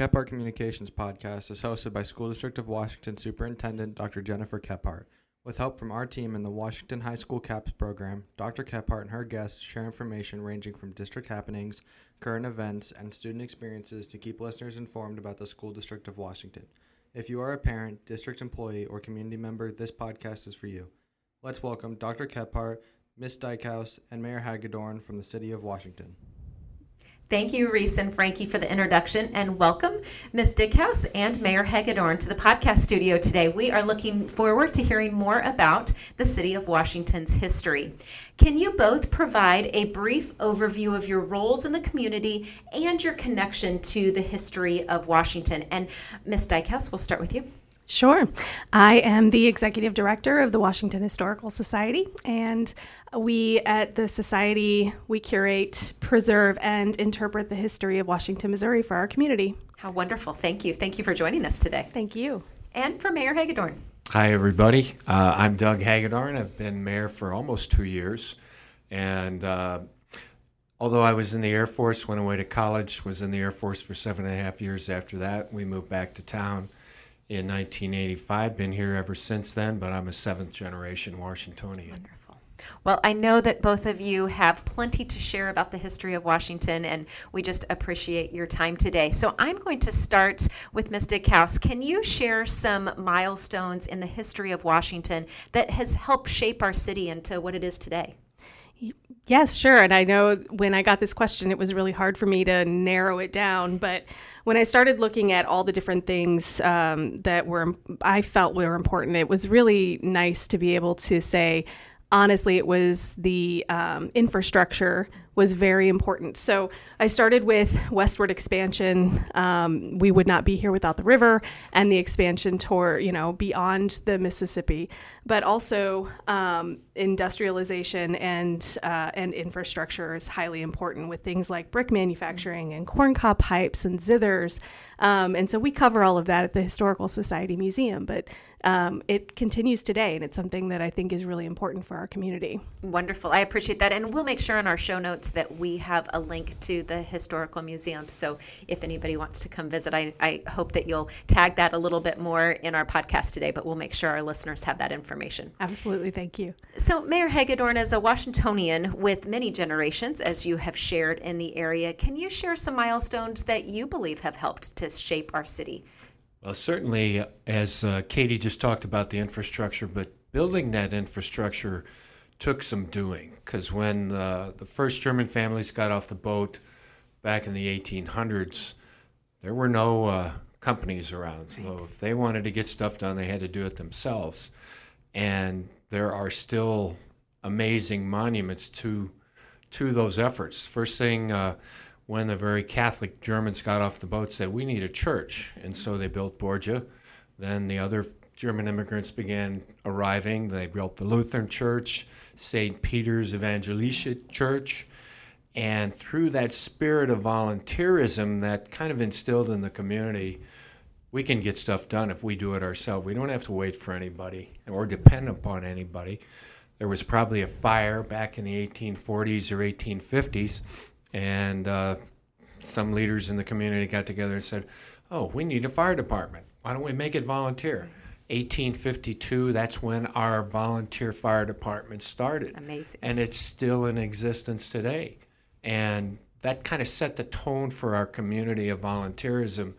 Kephart Communications podcast is hosted by School District of Washington Superintendent Dr. Jennifer Kephart. With help from our team in the Washington High School CAPS program, Dr. Kephart and her guests share information ranging from district happenings, current events, and student experiences to keep listeners informed about the School District of Washington. If you are a parent, district employee, or community member, this podcast is for you. Let's welcome Dr. Kephart, Ms. Dieckhaus, and Mayor Hagedorn from the City of Washington. Thank you, Reese and Frankie, for the introduction, and welcome Ms. Dieckhaus and Mayor Hagedorn to the podcast studio today. We are looking forward to hearing more about the City of Washington's history. Can you both provide a brief overview of your roles in the community and your connection to the history of Washington? And Ms. Dieckhaus, we'll start with you. Sure. I am the executive director of the Washington Historical Society, and we at the society, we curate, preserve, and interpret the history of Washington, Missouri for our community. How wonderful. Thank you. Thank you for joining us today. Thank you. And for Mayor Hagedorn. Hi, everybody. I'm Doug Hagedorn. I've been mayor for almost 2 years, and although I was in the Air Force, went away to college, was in the Air Force for 7.5 years after that. We moved back to town in 1985, been here ever since then, but I'm a seventh generation Washingtonian. Wonderful. Well, I know that both of you have plenty to share about the history of Washington, and we just appreciate your time today. So I'm going to start with Ms. Dieckhaus. Can you share some milestones in the history of Washington that has helped shape our city into what it is today? Yes, sure. And I know when I got this question, it was really hard for me to narrow it down, but when I started looking at all the different things that I felt were important, it was really nice to be able to say, honestly, it was the infrastructure was very important. So I started with westward expansion. We would not be here without the river and the expansion toward, beyond the Mississippi, but also industrialization and infrastructure is highly important with things like brick manufacturing and corncob pipes and zithers. And so we cover all of that at the Historical Society Museum, but it continues today, and it's something that I think is really important for our community. Wonderful. I appreciate that. And we'll make sure in our show notes that we have a link to the Historical Museum. So if anybody wants to come visit, I hope that you'll tag that a little bit more in our podcast today, but we'll make sure our listeners have that information. Absolutely. Thank you. So Mayor Hagedorn is a Washingtonian with many generations, as you have shared in the area. Can you share some milestones that you believe have helped to shape our city? Well, certainly, as Katie just talked about the infrastructure, but building that infrastructure took some doing, because when the first German families got off the boat back in the 1800s, there were no companies around. Right. So if they wanted to get stuff done, they had to do it themselves. And there are still amazing monuments to those efforts. First thing, when the very Catholic Germans got off the boat, said, we need a church. And so they built Borgia. Then the other German immigrants began arriving. They built the Lutheran Church, St. Peter's Evangelische Church. And through that spirit of volunteerism that kind of instilled in the community, we can get stuff done if we do it ourselves. We don't have to wait for anybody or depend upon anybody. There was probably a fire back in the 1840s or 1850s, and some leaders in the community got together and said, oh, we need a fire department. Why don't we make it volunteer? 1852, that's when our volunteer fire department started. Amazing. And it's still in existence today. And that kind of set the tone for our community of volunteerism.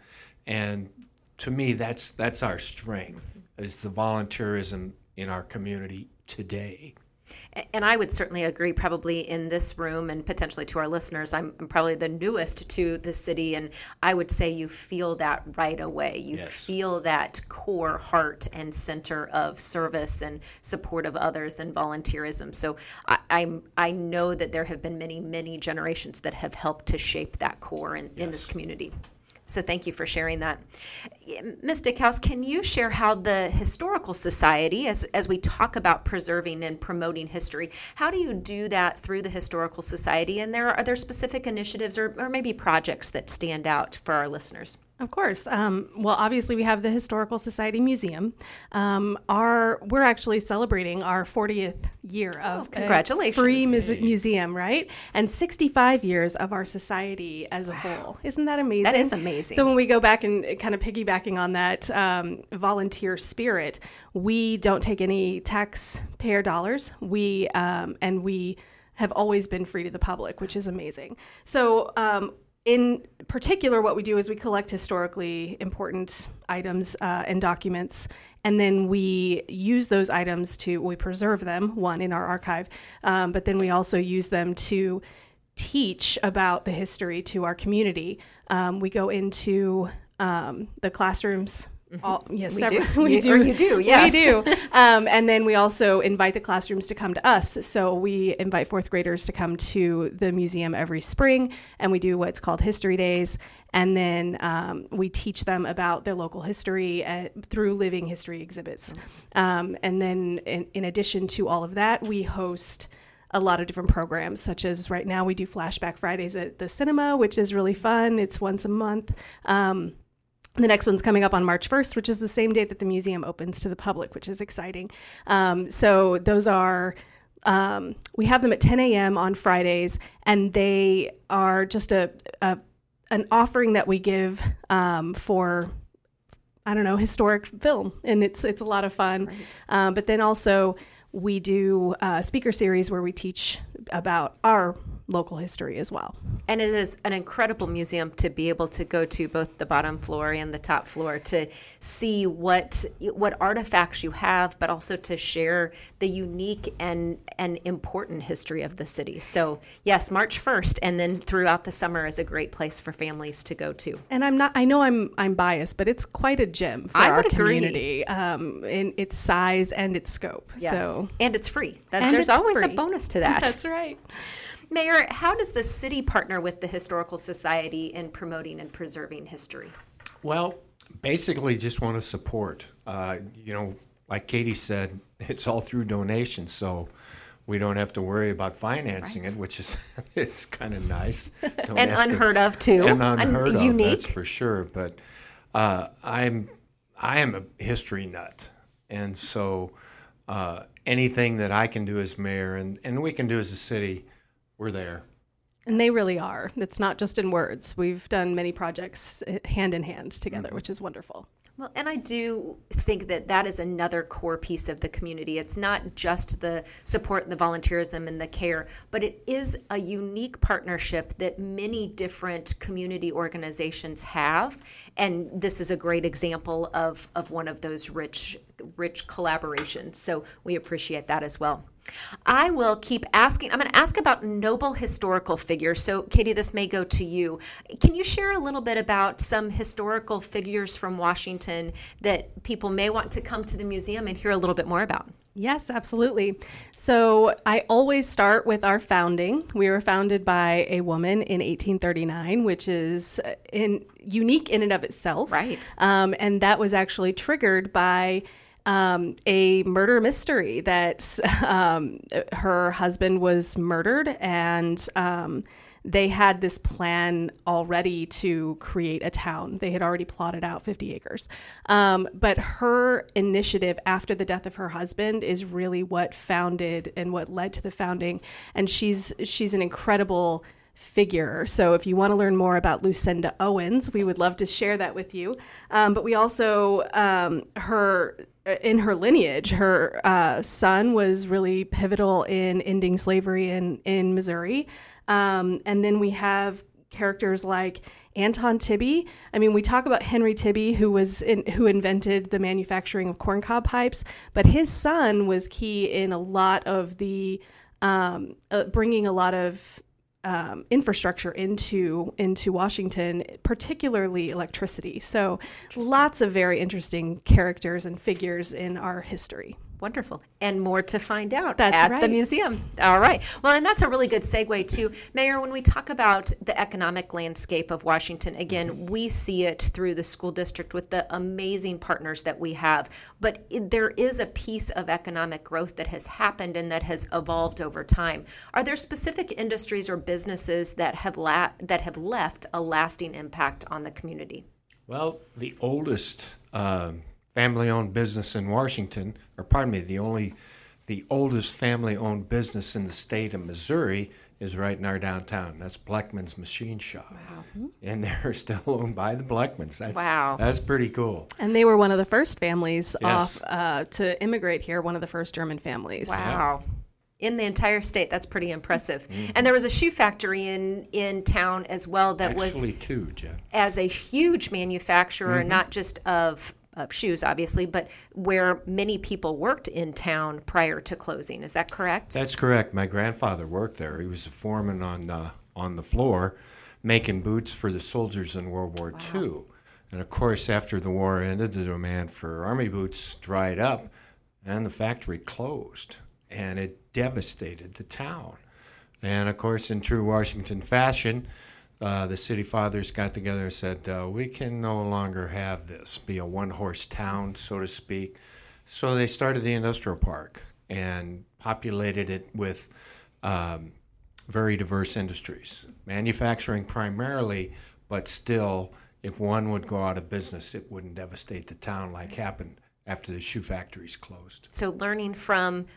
And to me, that's our strength, is the volunteerism in our community today. And I would certainly agree, probably in this room and potentially to our listeners, I'm probably the newest to the city, and I would say you feel that right away. You Yes. feel that core heart and center of service and support of others and volunteerism. So I know that there have been many, many generations that have helped to shape that core Yes. in this community. So thank you for sharing that. Ms. Dieckhaus, can you share how the Historical Society, as we talk about preserving and promoting history, how do you do that through the Historical Society? And are there specific initiatives or maybe projects that stand out for our listeners? Of course. Well, obviously, we have the Historical Society Museum. We're actually celebrating our 40th year of a free museum, right? And 65 years of our society as a whole. Isn't that amazing? That is amazing. So when we go back and kind of piggybacking on that volunteer spirit, we don't take any taxpayer dollars. We have always been free to the public, which is amazing. So in particular, what we do is we collect historically important items and documents, and then we use those items we preserve them, one, in our archive, but then we also use them to teach about the history to our community. We go into the classrooms. We do. And then we also invite the classrooms to come to us. So we invite fourth graders to come to the museum every spring, and we do what's called History Days. And then we teach them about their local history through living history exhibits. And then in addition to all of that, we host a lot of different programs, such as right now we do Flashback Fridays at the cinema, which is really fun. It's once a month. The next one's coming up on March 1st, which is the same day that the museum opens to the public, which is exciting. So those are, we have them at 10 a.m. on Fridays, and they are just an offering that we give for, I don't know, historic film. And it's a lot of fun. But then also we do speaker series where we teach about our local history as well. And it is an incredible museum to be able to go to, both the bottom floor and the top floor, to see what artifacts you have, but also to share the unique and important history of the city. So yes, March 1st and then throughout the summer is a great place for families to go to. And I know I'm biased, but it's quite a gem for our community in its size and its scope. Yes. So and it's free. There's always a bonus to that. That's right. Mayor, how does the city partner with the Historical Society in promoting and preserving history? Well, basically just want to support. Like Katie said, it's all through donations, so we don't have to worry about financing it, which is it's kind of nice. And unheard of, too. And unheard of, unique. That's for sure. But I am a history nut, and so anything that I can do as mayor and we can do as a city, we're there. And they really are. It's not just in words. We've done many projects hand in hand together, which is wonderful. Well, and I do think that is another core piece of the community. It's not just the support and the volunteerism and the care, but it is a unique partnership that many different community organizations have. And this is a great example of one of those rich collaborations. So we appreciate that as well. I will keep asking. I'm going to ask about noble historical figures. So, Katie, this may go to you. Can you share a little bit about some historical figures from Washington that people may want to come to the museum and hear a little bit more about? Yes, absolutely. So I always start with our founding. We were founded by a woman in 1839, which is unique in and of itself. Right. And that was actually triggered by a murder mystery that her husband was murdered, and they had this plan already to create a town. They had already plotted out 50 acres. But her initiative after the death of her husband is really what founded and what led to the founding. And she's an incredible figure. So if you want to learn more about Lucinda Owens, we would love to share that with you. But we also, in her lineage, her son was really pivotal in ending slavery in Missouri. And then we have characters like Anton Tibby. I mean, we talk about Henry Tibby, who invented the manufacturing of corncob pipes, but his son was key in a lot of the bringing a lot of infrastructure into Washington, particularly electricity. So lots of very interesting characters and figures in our history. Wonderful. And more to find out at the museum. All right. Well, and that's a really good segue to, Mayor, when we talk about the economic landscape of Washington, again, we see it through the school district with the amazing partners that we have. But there is a piece of economic growth that has happened and that has evolved over time. Are there specific industries or businesses that have left a lasting impact on the community? Well, the oldest family-owned business in Washington, or pardon me, the oldest family-owned business in the state of Missouri is right in our downtown. That's Blackman's Machine Shop. Wow. And they're still owned by the Blackmans. That's pretty cool. And they were one of the first families to immigrate here, one of the first German families. Wow. Yeah. In the entire state, that's pretty impressive. Mm-hmm. And there was a shoe factory in town as well that actually was two, Jen. As a huge manufacturer, mm-hmm. not just of shoes, obviously, but where many people worked in town prior to closing. Is that correct? That's correct. My grandfather worked there. He was a foreman on the floor making boots for the soldiers in World War II. Wow. And, of course, after the war ended, the demand for Army boots dried up, and the factory closed. And it devastated the town. And, of course, in true Washington fashion, the city fathers got together and said, we can no longer have this be a one-horse town, so to speak. So they started the industrial park and populated it with very diverse industries, manufacturing primarily, but still, if one would go out of business, it wouldn't devastate the town like happened after the shoe factories closed. So learning from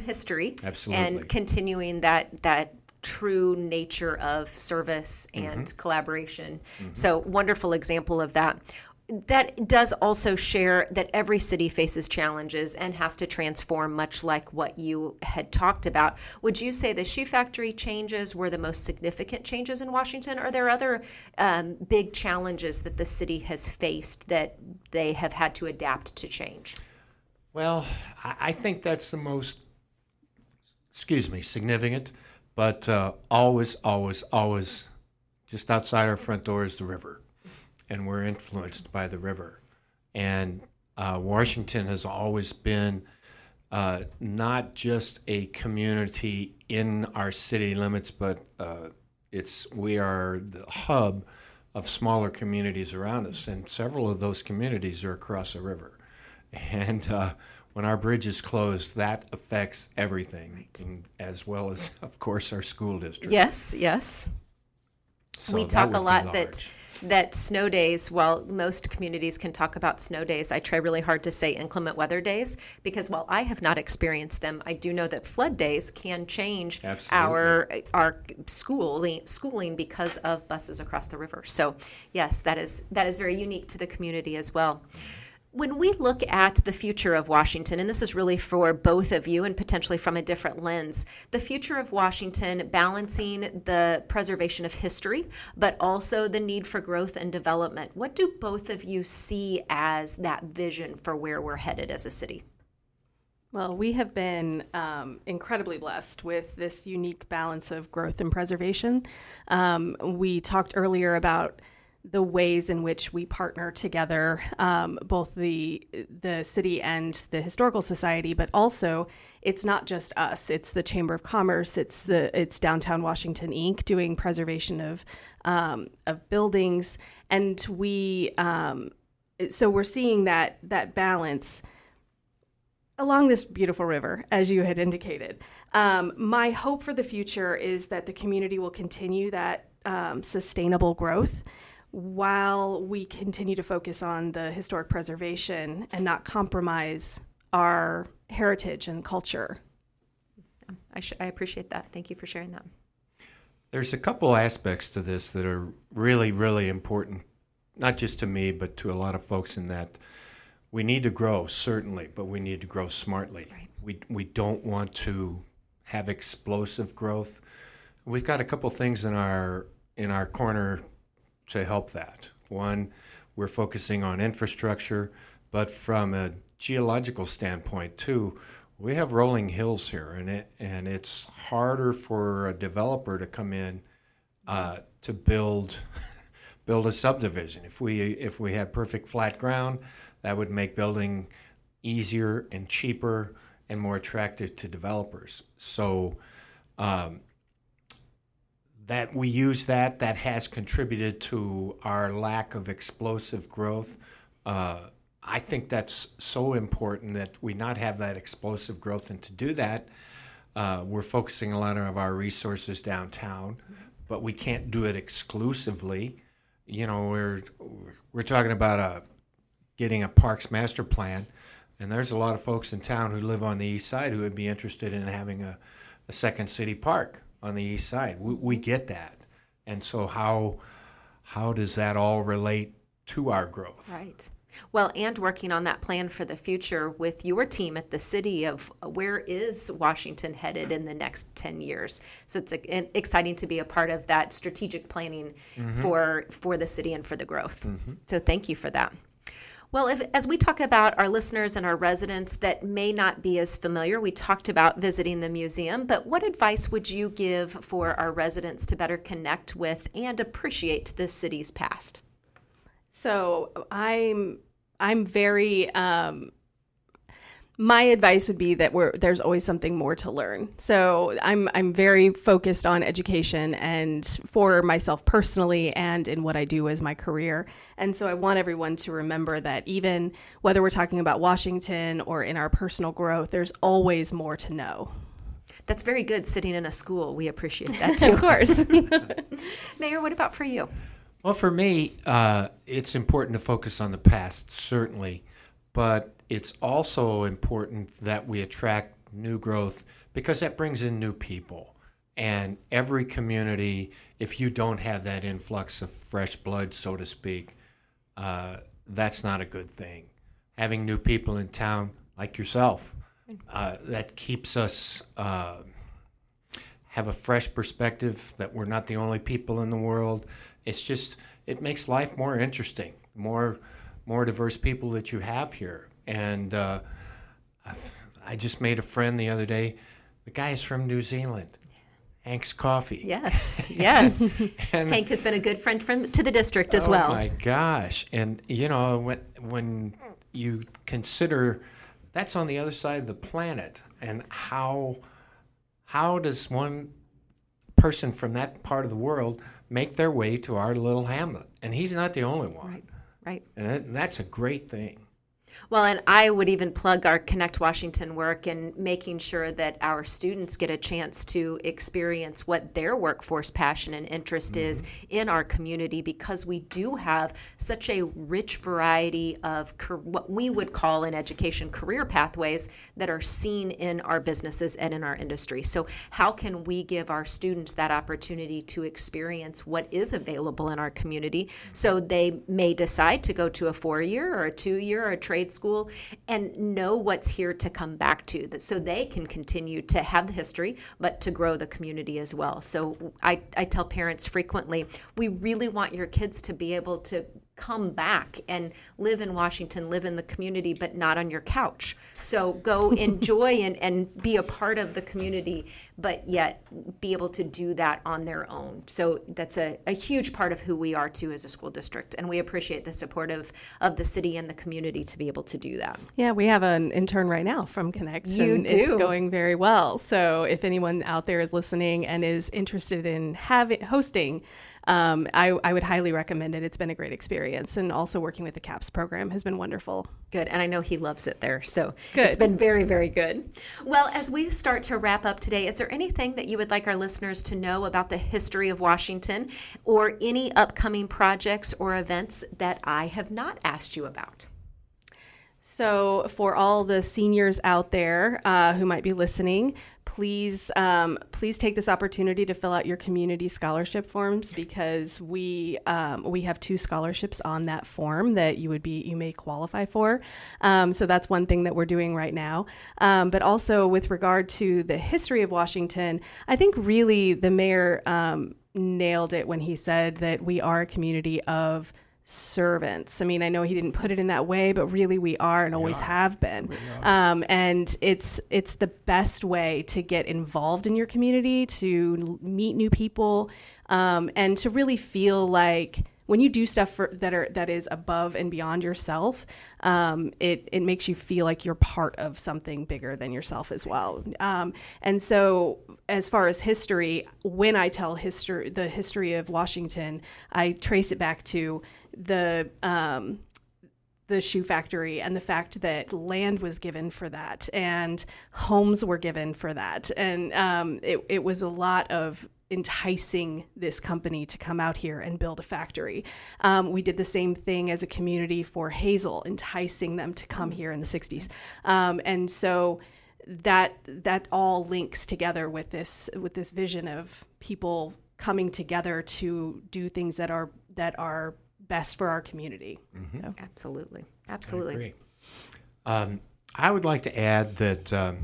history. Absolutely. And continuing that true nature of service and mm-hmm. collaboration. Mm-hmm. So wonderful example of that. That does also share that every city faces challenges and has to transform, much like what you had talked about. Would you say the shoe factory changes were the most significant changes in Washington? Are there other big challenges that the city has faced that they have had to adapt to change? Well, I think that's the most, significant, but always, just outside our front door is the river. And we're influenced by the river. And Washington has always been not just a community in our city limits, but we are the hub of smaller communities around us. And several of those communities are across a river. And when our bridge is closed, that affects everything, right. And as well as, of course, our school district. Yes, yes. So we talk a lot that snow days, while most communities can talk about snow days, I try really hard to say inclement weather days, because while I have not experienced them, I do know that flood days can change our schooling because of buses across the river. So yes, that is very unique to the community as well. When we look at the future of Washington, and this is really for both of you and potentially from a different lens, the future of Washington, balancing the preservation of history, but also the need for growth and development. What do both of you see as that vision for where we're headed as a city? Well, we have been incredibly blessed with this unique balance of growth and preservation. We talked earlier about the ways in which we partner together, both the city and the Historical Society, but also it's not just us. It's the Chamber of Commerce. It's Downtown Washington Inc. doing preservation of buildings, and so we're seeing that balance along this beautiful river, as you had indicated. My hope for the future is that the community will continue that sustainable growth, while we continue to focus on the historic preservation and not compromise our heritage and culture. I appreciate that. Thank you for sharing that. There's a couple aspects to this that are really, really important, not just to me, but to a lot of folks, in that we need to grow, certainly, but we need to grow smartly. Right. We don't want to have explosive growth. We've got a couple things in our corner to help that. One, we're focusing on infrastructure, but from a geological standpoint too, we have rolling hills here, and it's harder for a developer to come in to build a subdivision. If we had perfect flat ground, that would make building easier and cheaper and more attractive to developers. So that we use that has contributed to our lack of explosive growth. I think that's so important that we not have that explosive growth, and to do that, we're focusing a lot of our resources downtown, but we can't do it exclusively. you know, we're talking about getting a parks master plan, and there's a lot of folks in town who live on the east side who would be interested in having a second city park on the east side. We get that. And so how does that all relate to our growth? Right. Well, and working on that plan for the future with your team at the city of where is Washington headed in the next 10 years. So it's exciting to be a part of that strategic planning for the city and for the growth. Mm-hmm. So thank you for that. Well, as we talk about our listeners and our residents that may not be as familiar, we talked about visiting the museum, but what advice would you give for our residents to better connect with and appreciate the city's past? So I'm very, my advice would be that there's always something more to learn. So I'm very focused on education, and for myself personally and in what I do as my career. And so I want everyone to remember that even whether we're talking about Washington or in our personal growth, there's always more to know. That's very good sitting in a school. We appreciate that too. Of course. Mayor, what about for you? Well, for me, it's important to focus on the past, certainly, but it's also important that we attract new growth because that brings in new people. And every community, if you don't have that influx of fresh blood, so to speak, that's not a good thing. Having new people in town, like yourself, that keeps us have a fresh perspective that we're not the only people in the world. It's just, it makes life more interesting, more diverse people that you have here. And I just made a friend the other day. The guy is from New Zealand, Hank's Coffee. Yes, yes. And Hank has been a good friend to the district as well. Oh my gosh. And, you know, when you consider that's on the other side of the planet, and how does one person from that part of the world make their way to our little hamlet? And he's not the only one. Right. And that's a great thing. Well, and I would even plug our Connect Washington work and making sure that our students get a chance to experience what their workforce passion and interest is in our community, because we do have such a rich variety of what we would call in education career pathways that are seen in our businesses and in our industry. So how can we give our students that opportunity to experience what is available in our community, so they may decide to go to a 4-year or a 2-year or a trade school and know what's here to come back to, so they can continue to have the history but to grow the community as well. So I tell parents frequently, we really want your kids to be able to come back and live in Washington, live in the community, but not on your couch. So go enjoy and be a part of the community, but yet be able to do that on their own. So that's a huge part of who we are too as a school district. And we appreciate the support of the city and the community to be able to do that. Yeah, we have an intern right now from Connect, and it's going very well. So if anyone out there is listening and is interested in hosting, I would highly recommend it. It's been a great experience, and also working with the CAPS program has been wonderful. Good, and I know he loves it there, so good. It's been very, very good. Well, as we start to wrap up today, is there anything that you would like our listeners to know about the history of Washington, or any upcoming projects or events that I have not asked you about? So for all the seniors out there who might be listening, please take this opportunity to fill out your community scholarship forms, because we have 2 scholarships on that form that you may qualify for. So that's one thing that we're doing right now. But also with regard to the history of Washington, I think really the mayor nailed it when he said that we are a community of servants. I mean, I know he didn't put it in that way, but really we are, and always have been. And it's the best way to get involved in your community, to meet new people, and to really feel like when you do stuff that is above and beyond yourself, it makes you feel like you're part of something bigger than yourself as well. And so as far as history, when I tell the history of Washington, I trace it back to the shoe factory, and the fact that land was given for that, and homes were given for that. And it was a lot of enticing this company to come out here and build a factory. We did the same thing as a community for Hazel, enticing them to come here in the 60s. And so that all links together with this vision of people coming together to do things that are best for our community. Mm-hmm. So. Absolutely. I agree. I would like to add that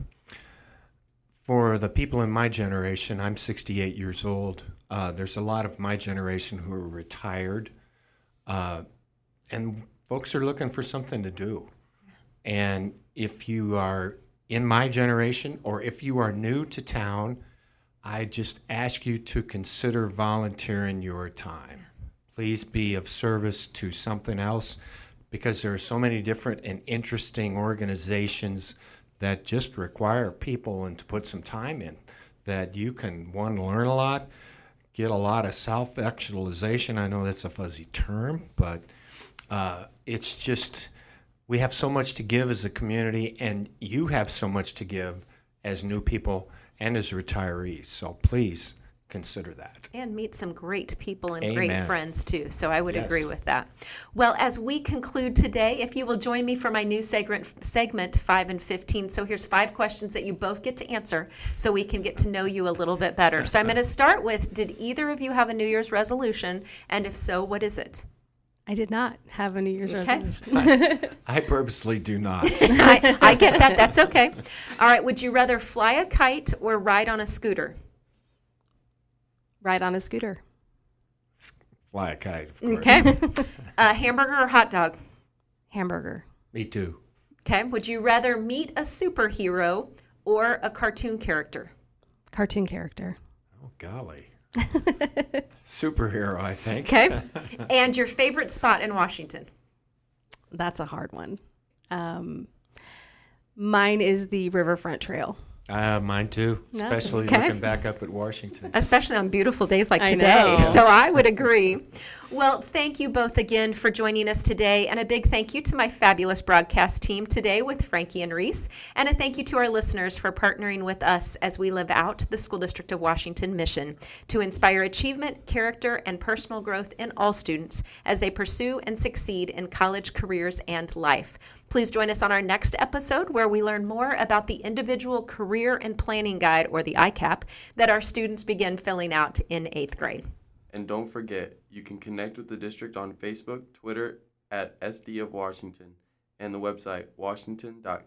for the people in my generation, I'm 68 years old. There's a lot of my generation who are retired, and folks are looking for something to do. And if you are in my generation, or if you are new to town, I just ask you to consider volunteering your time. Please be of service to something else, because there are so many different and interesting organizations that just require people and to put some time in, that you can, one, learn a lot, get a lot of self-actualization. I know that's a fuzzy term, but it's just, we have so much to give as a community, and you have so much to give as new people and as retirees. So please consider that. And meet some great people and great friends too. So I would agree with that. Well, as we conclude today, if you will join me for my new segment 5 and 15. So here's 5 questions that you both get to answer so we can get to know you a little bit better. So I'm going to start with, did either of you have a New Year's resolution? And if so, what is it? I did not have a New Year's resolution. I purposely do not. I get that. That's okay. All right. Would you rather fly a kite or ride on a scooter? Ride on a scooter. Fly a kite, of course. Okay. Hamburger or hot dog? Hamburger. Me too. Okay. Would you rather meet a superhero or a cartoon character? Cartoon character. Oh, golly. Superhero, I think. Okay. And your favorite spot in Washington? That's a hard one. Mine is the Riverfront Trail. Mine too, especially looking back up at Washington. Especially on beautiful days like today. So I would agree. Well, thank you both again for joining us today, and a big thank you to my fabulous broadcast team today with Frankie and Reese, and a thank you to our listeners for partnering with us as we live out the School District of Washington mission to inspire achievement, character, and personal growth in all students as they pursue and succeed in college careers and life. Please join us on our next episode where we learn more about the Individual Career and Planning Guide, or the ICAP, that our students begin filling out in 8th grade. And don't forget, you can connect with the district on Facebook, Twitter, @SD of Washington, and the website washington.k12.mo.us.